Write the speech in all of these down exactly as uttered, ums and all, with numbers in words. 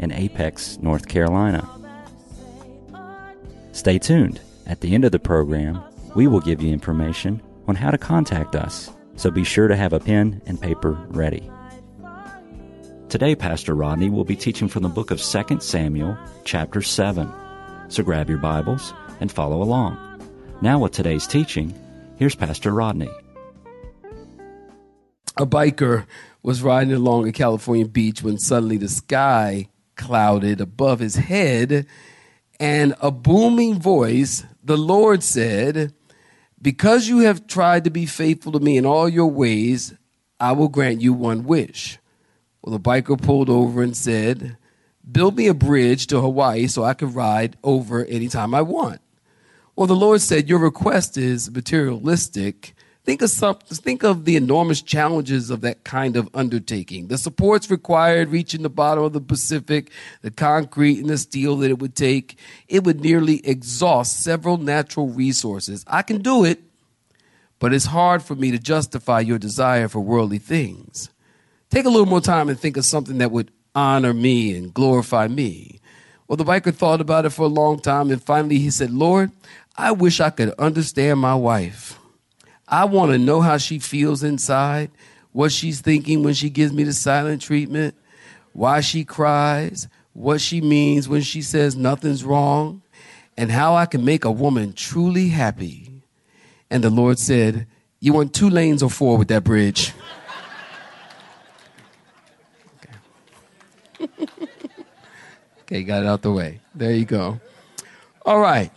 in Apex, North Carolina. Stay tuned. At the end of the program, we will give you information on how to contact us, so be sure to have a pen and paper ready. Today, Pastor Rodney will be teaching from the book of Second Samuel, chapter seven. So grab your Bibles and follow along. Now with today's teaching, here's Pastor Rodney. A biker was riding along a California beach when suddenly the sky clouded above his head, and a booming voice, the Lord said, "Because you have tried to be faithful to me in all your ways, I will grant you one wish." Well, the biker pulled over and said, "Build me a bridge to Hawaii so I can ride over anytime I want." Well, the Lord said, "Your request is materialistic. Think of some, think of the enormous challenges of that kind of undertaking. The supports required reaching the bottom of the Pacific, the concrete and the steel that it would take. It would nearly exhaust several natural resources. I can do it, but it's hard for me to justify your desire for worldly things. Take a little more time and think of something that would honor me and glorify me." Well, the biker thought about it for a long time, and finally he said, "Lord, I wish I could understand my wife. I want to know how she feels inside, what she's thinking when she gives me the silent treatment, why she cries, what she means when she says nothing's wrong, and how I can make a woman truly happy." And the Lord said, "You want two lanes or four with that bridge?" Okay, okay, got it out the way. There you go. All right.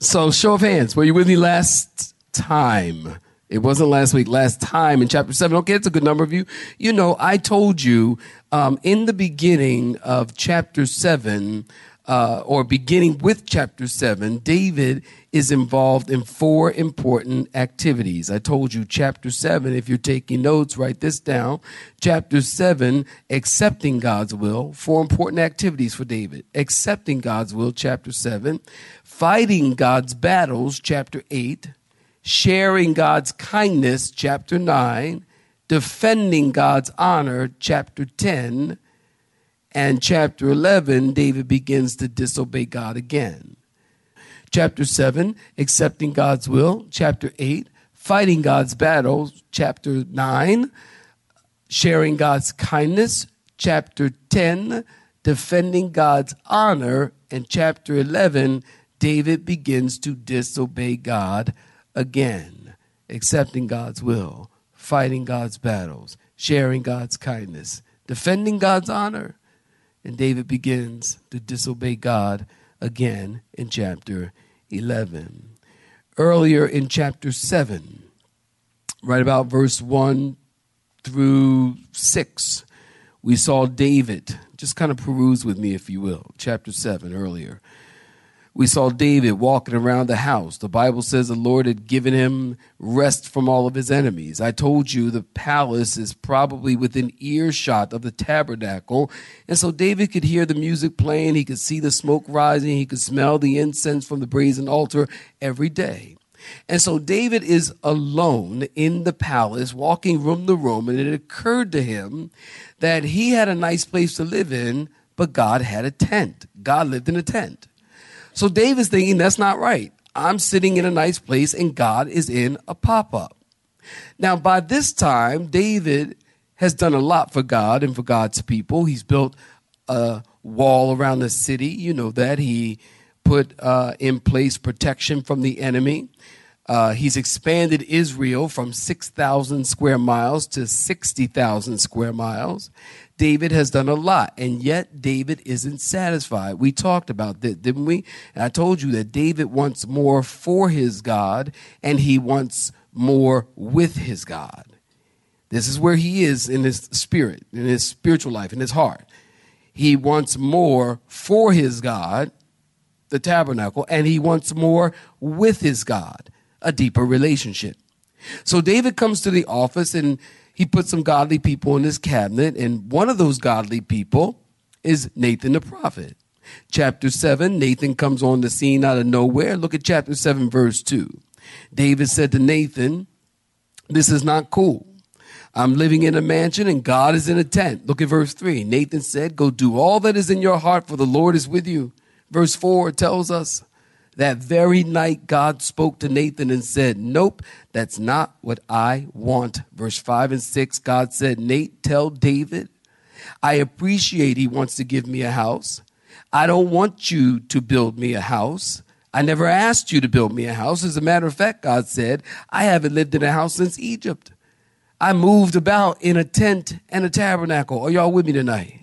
So show of hands. Were you with me last time? It wasn't last week, last time in chapter seven. Okay, it's a good number of you. You know, I told you um, in the beginning of chapter seven, uh, or beginning with chapter seven, David is involved in four important activities. I told you chapter seven, if you're taking notes, write this down. Chapter seven, accepting God's will, four important activities for David. Accepting God's will, chapter seven. Fighting God's battles, chapter eight. Sharing God's kindness, chapter nine, defending God's honor, chapter ten, and chapter eleven, David begins to disobey God again. Chapter seven, accepting God's will, chapter eight, fighting God's battles, chapter nine, sharing God's kindness, chapter ten, defending God's honor, and chapter eleven, David begins to disobey God again. Accepting God's will, fighting God's battles, sharing God's kindness, defending God's honor. And David begins to disobey God again in chapter eleven. Earlier in chapter seven, right about verse one through six, we saw David. Just kind of peruse with me, if you will. Chapter seven earlier. We saw David walking around the house. The Bible says the Lord had given him rest from all of his enemies. I told you the palace is probably within earshot of the tabernacle. And so David could hear the music playing. He could see the smoke rising. He could smell the incense from the brazen altar every day. And so David is alone in the palace, walking room to room. And it occurred to him that he had a nice place to live in, but God had a tent. God lived in a tent. So David's thinking, that's not right. I'm sitting in a nice place and God is in a pop-up. Now, by this time, David has done a lot for God and for God's people. He's built a wall around the city. You know that. He put uh, in place protection from the enemy. Uh, he's expanded Israel from six thousand square miles to sixty thousand square miles. David has done a lot, and yet David isn't satisfied. We talked about that, didn't we? And I told you that David wants more for his God, and he wants more with his God. This is where he is in his spirit, in his spiritual life, in his heart. he wants more for his God, the tabernacle, and he wants more with his God, a deeper relationship. So David comes to the office and he puts some godly people in his cabinet, and one of those godly people is Nathan the prophet. Chapter seven, Nathan comes on the scene out of nowhere. Look at chapter seven, verse two. David said to Nathan, "This is not cool. I'm living in a mansion and God is in a tent." Look at verse three. Nathan said, "Go do all that is in your heart, for the Lord is with you." Verse four tells us that very night God spoke to Nathan and said, "Nope, that's not what I want." Verse five and six, God said, "Nate, tell David, I appreciate he wants to give me a house. I don't want you to build me a house. I never asked you to build me a house. As a matter of fact," God said, "I haven't lived in a house since Egypt. I moved about in a tent and a tabernacle." Are y'all with me tonight?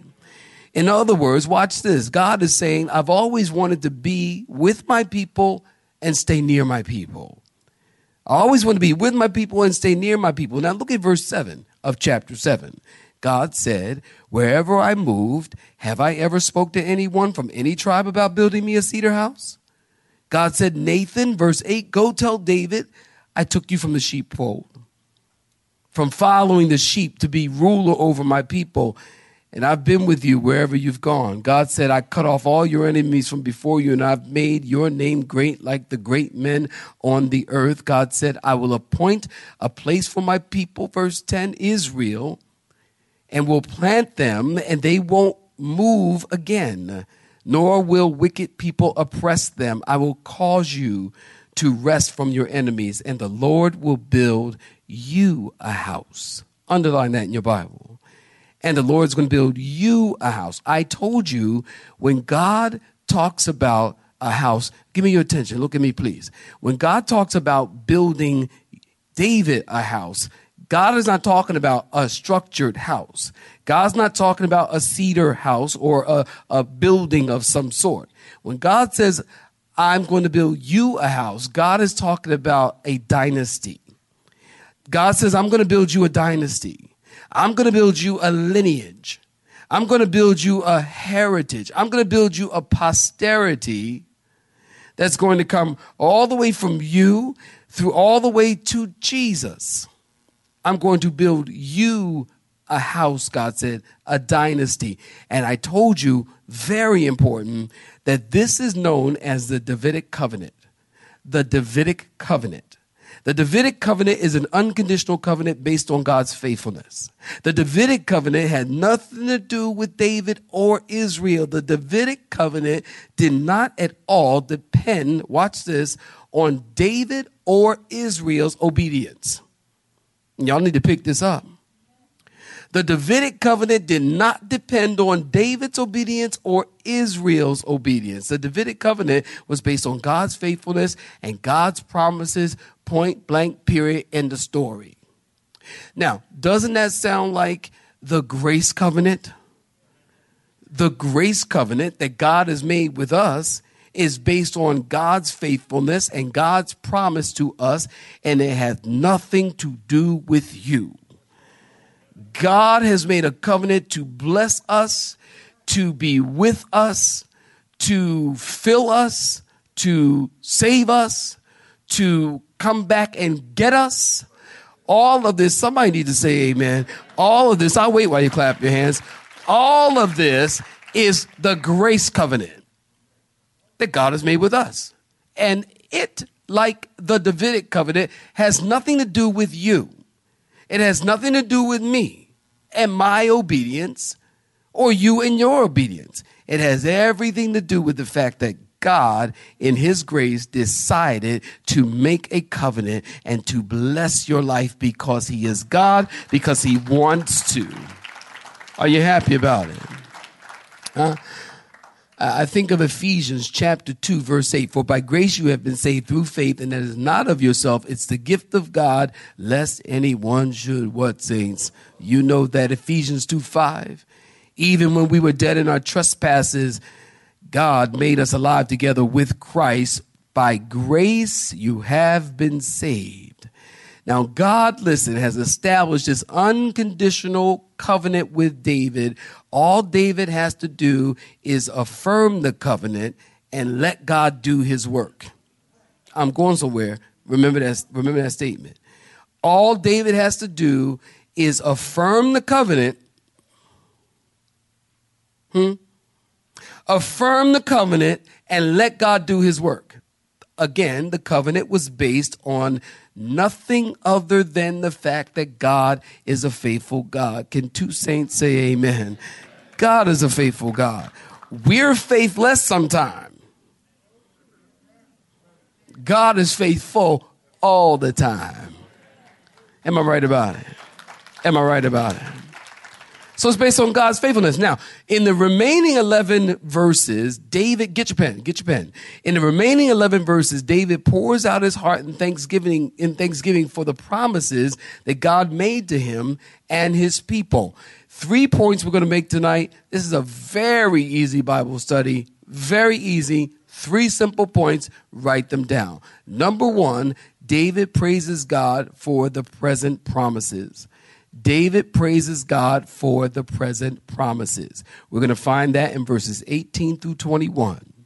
In other words, watch this. God is saying, I've always wanted to be with my people and stay near my people. I always want to be with my people and stay near my people. Now look at verse seven of chapter seven. God said, "Wherever I moved, have I ever spoke to anyone from any tribe about building me a cedar house?" God said, "Nathan," verse eight, "go tell David, I took you from the sheepfold, from following the sheep to be ruler over my people. And I've been with you wherever you've gone." God said, "I cut off all your enemies from before you, and I've made your name great like the great men on the earth." God said, "I will appoint a place for my people," verse ten, "Israel, and will plant them, and they won't move again. Nor will wicked people oppress them. I will cause you to rest from your enemies, and the Lord will build you a house." Underline that in your Bible. And the Lord's going to build you a house. I told you, when God talks about a house, give me your attention. Look at me, please. When God talks about building David a house, God is not talking about a structured house. God's not talking about a cedar house or a, a building of some sort. When God says, "I'm going to build you a house," God is talking about a dynasty. God says, "I'm going to build you a dynasty. I'm going to build you a lineage. I'm going to build you a heritage. I'm going to build you a posterity that's going to come all the way from you through all the way to Jesus. I'm going to build you a house," God said, "a dynasty." And I told you, very important, that this is known as the Davidic covenant. The Davidic covenant. The Davidic covenant is an unconditional covenant based on God's faithfulness. The Davidic covenant had nothing to do with David or Israel. The Davidic covenant did not at all depend, watch this, on David or Israel's obedience. Y'all need to pick this up. The Davidic covenant did not depend on David's obedience or Israel's obedience. The Davidic covenant was based on God's faithfulness and God's promises, point blank, period, end of story. Now, doesn't that sound like the grace covenant? The grace covenant that God has made with us is based on God's faithfulness and God's promise to us, and it has nothing to do with you. God has made a covenant to bless us, to be with us, to fill us, to save us, to come back and get us. All of this, somebody need to say amen. All of this, I'll wait while you clap your hands. All of this is the grace covenant that God has made with us. And it, like the Davidic covenant, has nothing to do with you. It has nothing to do with me and my obedience or you and your obedience. It has everything to do with the fact that God, in his grace, decided to make a covenant and to bless your life because he is God, because he wants to. Are you happy about it? Huh? I think of Ephesians chapter two, verse eight. "For by grace you have been saved through faith, and that is not of yourself. It's the gift of God, lest anyone should," what, saints? You know that. Ephesians two, five. "Even when we were dead in our trespasses, God made us alive together with Christ. By grace you have been saved. Now, God, listen, has established this unconditional covenant with David. All David has to do is affirm the covenant and let God do his work. I'm going somewhere. Remember that, remember that statement. All David has to do is affirm the covenant. Hmm? Affirm the covenant and let God do his work. Again, the covenant was based on nothing other than the fact that God is a faithful God. Can two saints say amen? God is a faithful God. We're faithless sometimes. God is faithful all the time. Am I right about it? Am I right about it? So it's based on God's faithfulness. Now, in the remaining eleven verses, David, get your pen, get your pen. In the remaining eleven verses, David pours out his heart in thanksgiving, in thanksgiving for the promises that God made to him and his people. Three points we're going to make tonight. This is a very easy Bible study, very easy. Three simple points, write them down. Number one, David praises God for the present promises. David praises God for the present promises. We're going to find that in verses eighteen through twenty-one.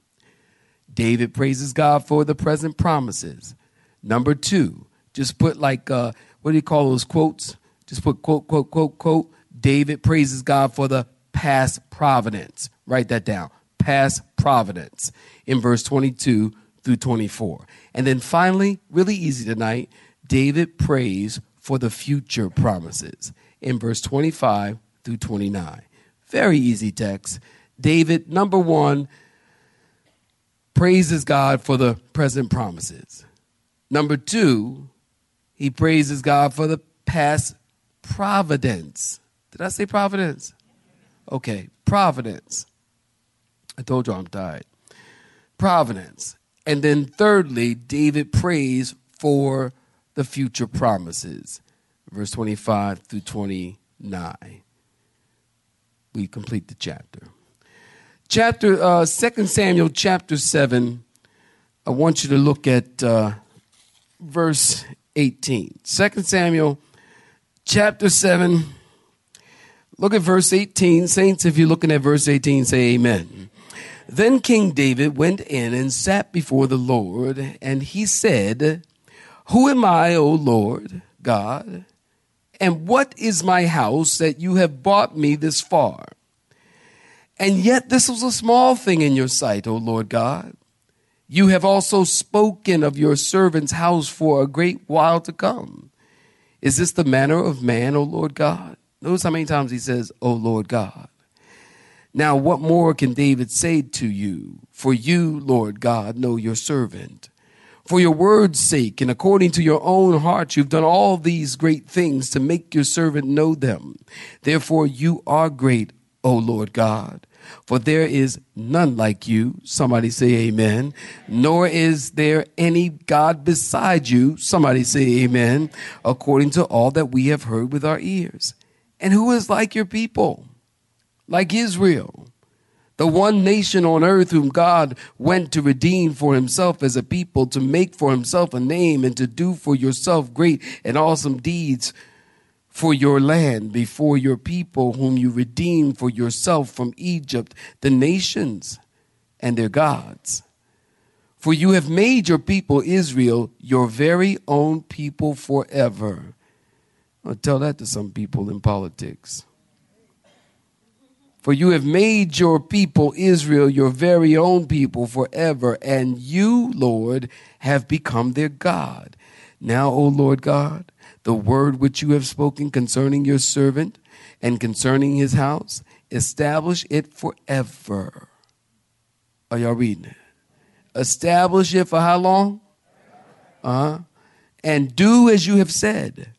David praises God for the present promises. Number two, just put like, uh, what do you call those quotes? Just put quote, quote, quote, quote. David praises God for the past providence. Write that down. Past providence in verse twenty-two through twenty-four. And then finally, really easy tonight, David prays for the future promises in verse twenty-five through twenty-nine. Very easy text. David, number one, praises God for the present promises. Number two, he praises God for the past providence. Did I say providence? Okay, providence. I told you I'm tired. Providence. And then thirdly, David prays for the future promises, verse twenty-five through twenty-nine. We complete the chapter. Chapter uh, Second Samuel chapter seven. I want you to look at uh, verse eighteen. Second Samuel chapter seven. Look at verse eighteen. Saints, if you're looking at verse eighteen, say amen. Then King David went in and sat before the Lord, and he said, "Who am I, O Lord God? And what is my house that you have brought me this far? And yet this was a small thing in your sight, O Lord God. You have also spoken of your servant's house for a great while to come. Is this the manner of man, O Lord God?" Notice how many times he says, "O Lord God." Now, what more can David say to you? For you, Lord God, know your servant. For your word's sake, and according to your own heart, you've done all these great things to make your servant know them. Therefore, you are great, O Lord God, for there is none like you. Somebody say amen. Nor is there any God beside you. Somebody say amen. According to all that we have heard with our ears. And who is like your people, like Israel? The one nation on earth whom God went to redeem for himself as a people, to make for himself a name and to do for yourself great and awesome deeds for your land before your people whom you redeemed for yourself from Egypt, the nations and their gods. For you have made your people Israel your very own people forever. I'll tell that to some people in politics. For you have made your people, Israel, your very own people forever, and you, Lord, have become their God. Now, O Lord God, the word which you have spoken concerning your servant and concerning his house, establish it forever. Are y'all reading it? Establish it for how long? Uh-huh. And do as you have said.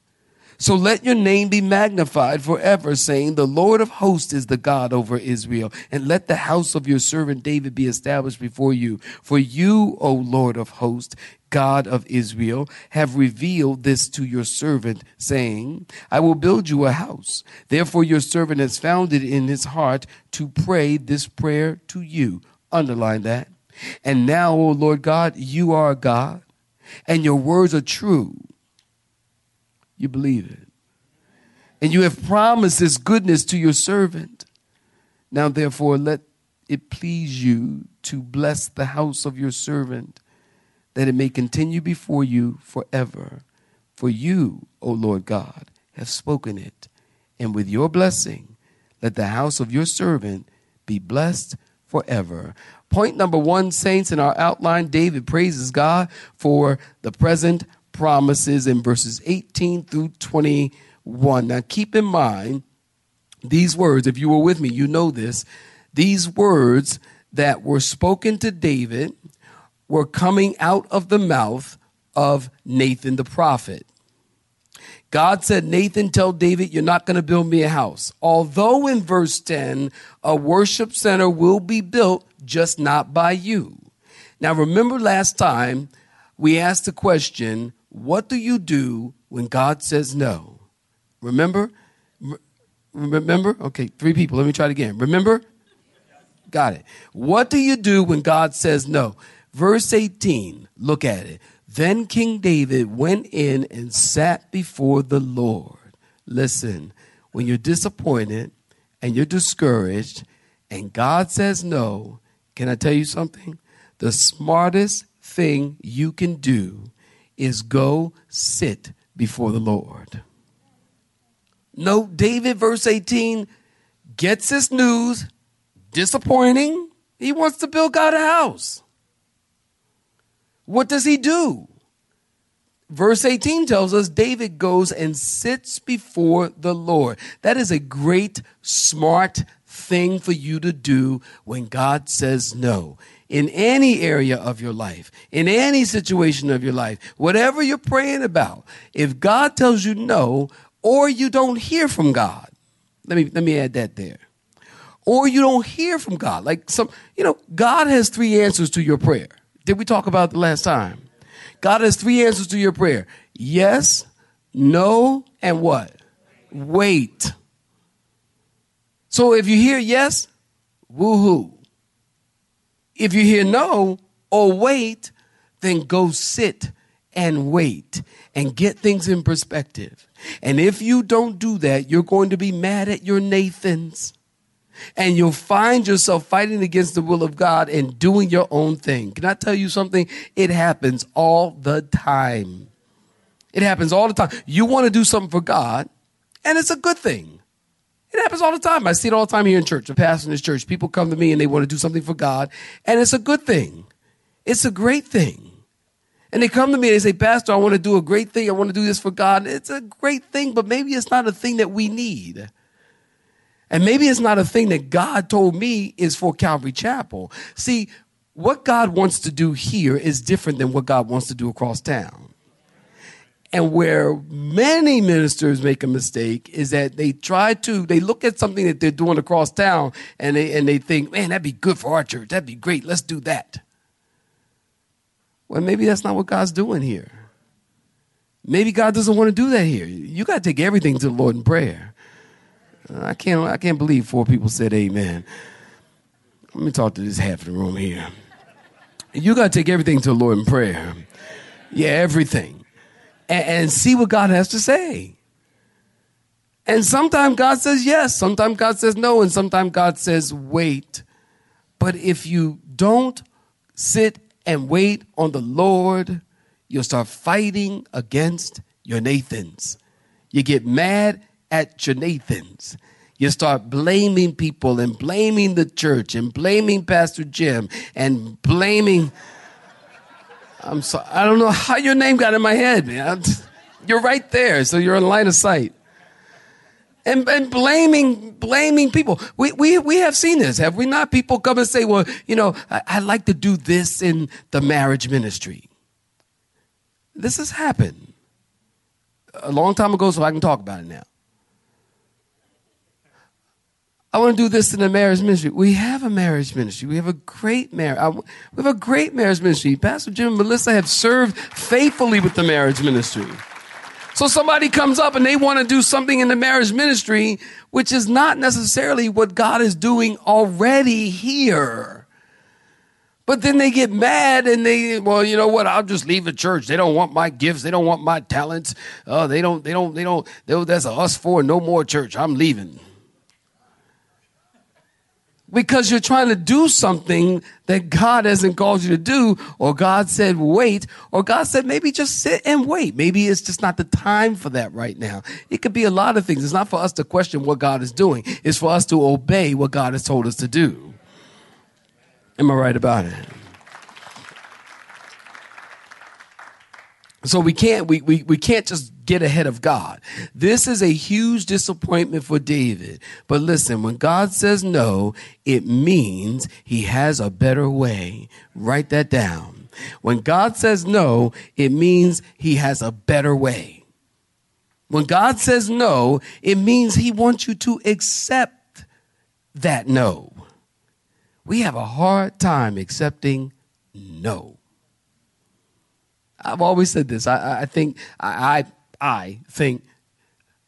So let your name be magnified forever, saying, "The Lord of hosts is the God over Israel." And let the house of your servant David be established before you. For you, O Lord of hosts, God of Israel, have revealed this to your servant, saying, "I will build you a house." Therefore your servant has found it in his heart to pray this prayer to you. Underline that. And now, O Lord God, you are God, and your words are true. you believe it. And you have promised this goodness to your servant. Now, therefore, let it please you to bless the house of your servant, that it may continue before you forever. For you, O Lord God, have spoken it. And with your blessing, let the house of your servant be blessed forever. Point number one, saints, in our outline, David praises God for the present promises in verses eighteen through twenty-one. Now, keep in mind these words. If you were with me, you know this. These words that were spoken to David were coming out of the mouth of Nathan the prophet. God said, Nathan, tell David, you're not going to build me a house. Although in verse ten, a worship center will be built, just not by you. Now, remember last time we asked the question, what do you do when God says no? Remember? Remember? Okay, three people. Let me try it again. Remember? Got it. What do you do when God says no? Verse eighteen, look at it. Then King David went in and sat before the Lord. Listen, when you're disappointed and you're discouraged and God says no, can I tell you something? The smartest thing you can do is go sit before the Lord. No, David, verse eighteen, gets this news, disappointing. He wants to build God a house. What does he do? Verse eighteen tells us David goes and sits before the Lord. That is a great, smart thing for you to do when God says no. In any area of your life, in any situation of your life, whatever you're praying about, if God tells you no, or you don't hear from God, let me let me add that there, or you don't hear from God, like some, you know, God has three answers to your prayer. Did we talk about it the last time? God has three answers to your prayer. Yes, no, and what? Wait. So if you hear yes, woohoo. If you hear no or wait, then go sit and wait and get things in perspective. And if you don't do that, you're going to be mad at your Nathans. And you'll find yourself fighting against the will of God and doing your own thing. Can I tell you something? It happens all the time. It happens all the time. You want to do something for God, and it's a good thing. It happens all the time. I see it all the time here in church. I'm pastoring this church. People come to me, and they want to do something for God, and it's a good thing. It's a great thing. And they come to me and they say, Pastor, I want to do a great thing. I want to do this for God. It's a great thing, but maybe it's not a thing that we need. And maybe it's not a thing that God told me is for Calvary Chapel. See, what God wants to do here is different than what God wants to do across town. And where many ministers make a mistake is that they try to, they look at something that they're doing across town and they and they think, man, that'd be good for our church. That'd be great. Let's do that. Well, maybe that's not what God's doing here. Maybe God doesn't want to do that here. You got to take everything to the Lord in prayer. I can't I can't believe four people said amen. Let me talk to this half of the room here. You got to take everything to the Lord in prayer. Yeah, everything. And, and see what God has to say. And sometimes God says yes. Sometimes God says no. And sometimes God says wait. But if you don't sit and wait on the Lord, you'll start fighting against your Nathans. You get mad at your Nathans. You start blaming people and blaming the church and blaming Pastor Jim and blaming. I'm sorry. I don't know how your name got in my head, man. You're right there. So you're in line of sight. And, and blaming, blaming people. We, we, we have seen this. Have we not? People come and say, well, you know, I, I like to do this in the marriage ministry. This has happened a long time ago, so I can talk about it now. I want to do this in the marriage ministry. We have a marriage ministry. We have a great marriage. We have a great marriage ministry. Pastor Jim and Melissa have served faithfully with the marriage ministry. So somebody comes up and they want to do something in the marriage ministry, which is not necessarily what God is doing already here. But then they get mad and they, well, you know what? I'll just leave the church. They don't want my gifts. They don't want my talents. Uh, they don't, they don't, they don't, they, that's a us for no more church. I'm leaving. Because you're trying to do something that God hasn't called you to do, or God said wait, or God said maybe just sit and wait. Maybe it's just not the time for that right now. It could be a lot of things. It's not for us to question what God is doing. It's for us to obey what God has told us to do. Am I right about it? So we can't we, we we can't just get ahead of God. This is a huge disappointment for David. But listen, when God says no, it means he has a better way. Write that down. When God says no, it means he has a better way. When God says no, it means he wants you to accept that no. We have a hard time accepting no. I've always said this. I, I think I, I I think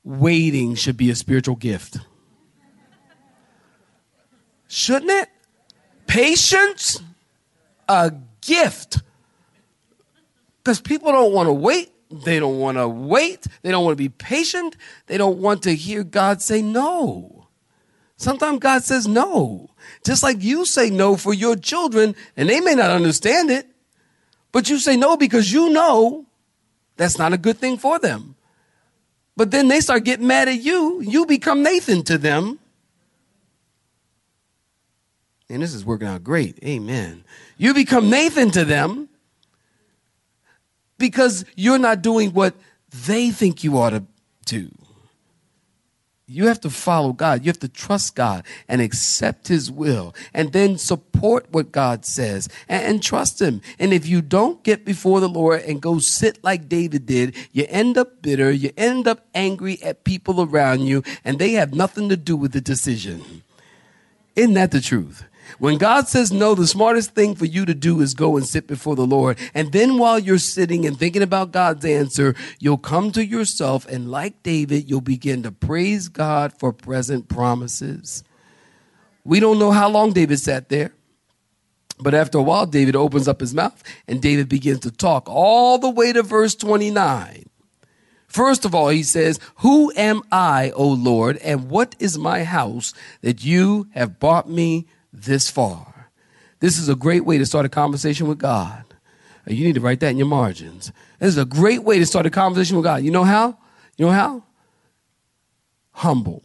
waiting should be a spiritual gift. Shouldn't it? Patience, a gift. Because people don't want to wait. They don't want to wait. They don't want to be patient. They don't want to hear God say no. Sometimes God says no. Just like you say no for your children, and they may not understand it. But you say no because you know that's not a good thing for them. But then they start getting mad at you. You become Nathan to them. And this is working out great. Amen. You become Nathan to them because you're not doing what they think you ought to do. You have to follow God. You have to trust God and accept his will and then support what God says and, and trust him. And if you don't get before the Lord and go sit like David did, you end up bitter. You end up angry at people around you, and they have nothing to do with the decision. Isn't that the truth? When God says no, the smartest thing for you to do is go and sit before the Lord. And then while you're sitting and thinking about God's answer, you'll come to yourself, and like David, you'll begin to praise God for present promises. We don't know how long David sat there, but after a while, David opens up his mouth and David begins to talk all the way to verse twenty-nine. First of all, he says, "Who am I, O Lord, and what is my house that you have brought me this far?" This is a great way to start a conversation with God. You need to write that in your margins. This is a great way to start a conversation with God. You know how? You know how? Humble.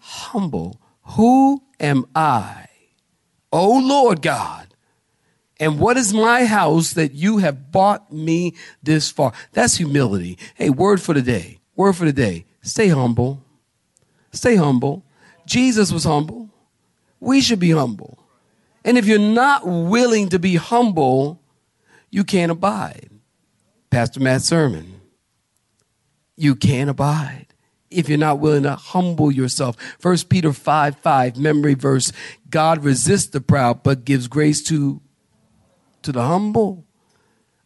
Humble. Who am I? Oh, Lord God. And what is my house that you have brought me this far? That's humility. Hey, word for the day. Word for the day. Stay humble. Stay humble. Jesus was humble. We should be humble. And if you're not willing to be humble, you can't abide. Pastor Matt's sermon. You can't abide if you're not willing to humble yourself. First Peter five five, memory verse. God resists the proud but gives grace to, to the humble.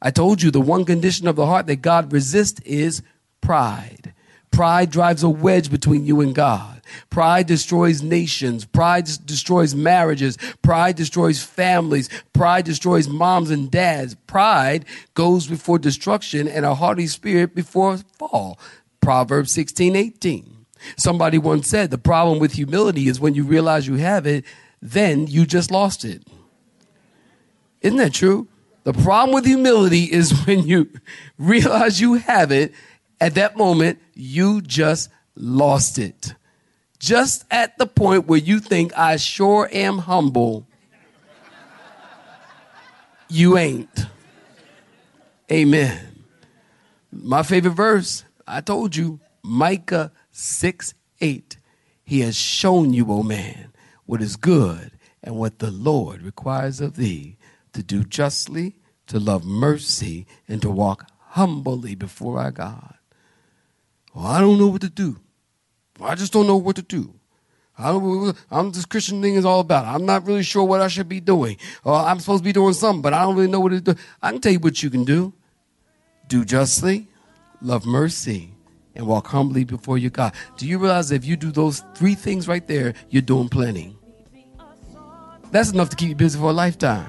I told you the one condition of the heart that God resists is pride. Pride drives a wedge between you and God. Pride destroys nations. Pride des- destroys marriages. Pride destroys families. Pride destroys moms and dads. Pride goes before destruction, and a haughty spirit before fall. Proverbs sixteen eighteen. Somebody once said the problem with humility is when you realize you have it, then you just lost it. Isn't that true? The problem with humility is when you realize you have it, at that moment, you just lost it. Just at the point where you think, I sure am humble, you ain't. Amen. My favorite verse, I told you, Micah six eight. He has shown you, O man, what is good and what the Lord requires of thee, to do justly, to love mercy, and to walk humbly before our God. Well, I don't know what to do. I just don't know what to do. I don't, I'm this Christian thing is all about. I'm not really sure what I should be doing. Or uh, I'm supposed to be doing something, but I don't really know what to do. I can tell you what you can do. Do justly, love mercy, and walk humbly before your God. Do you realize if you do those three things right there, you're doing plenty? That's enough to keep you busy for a lifetime.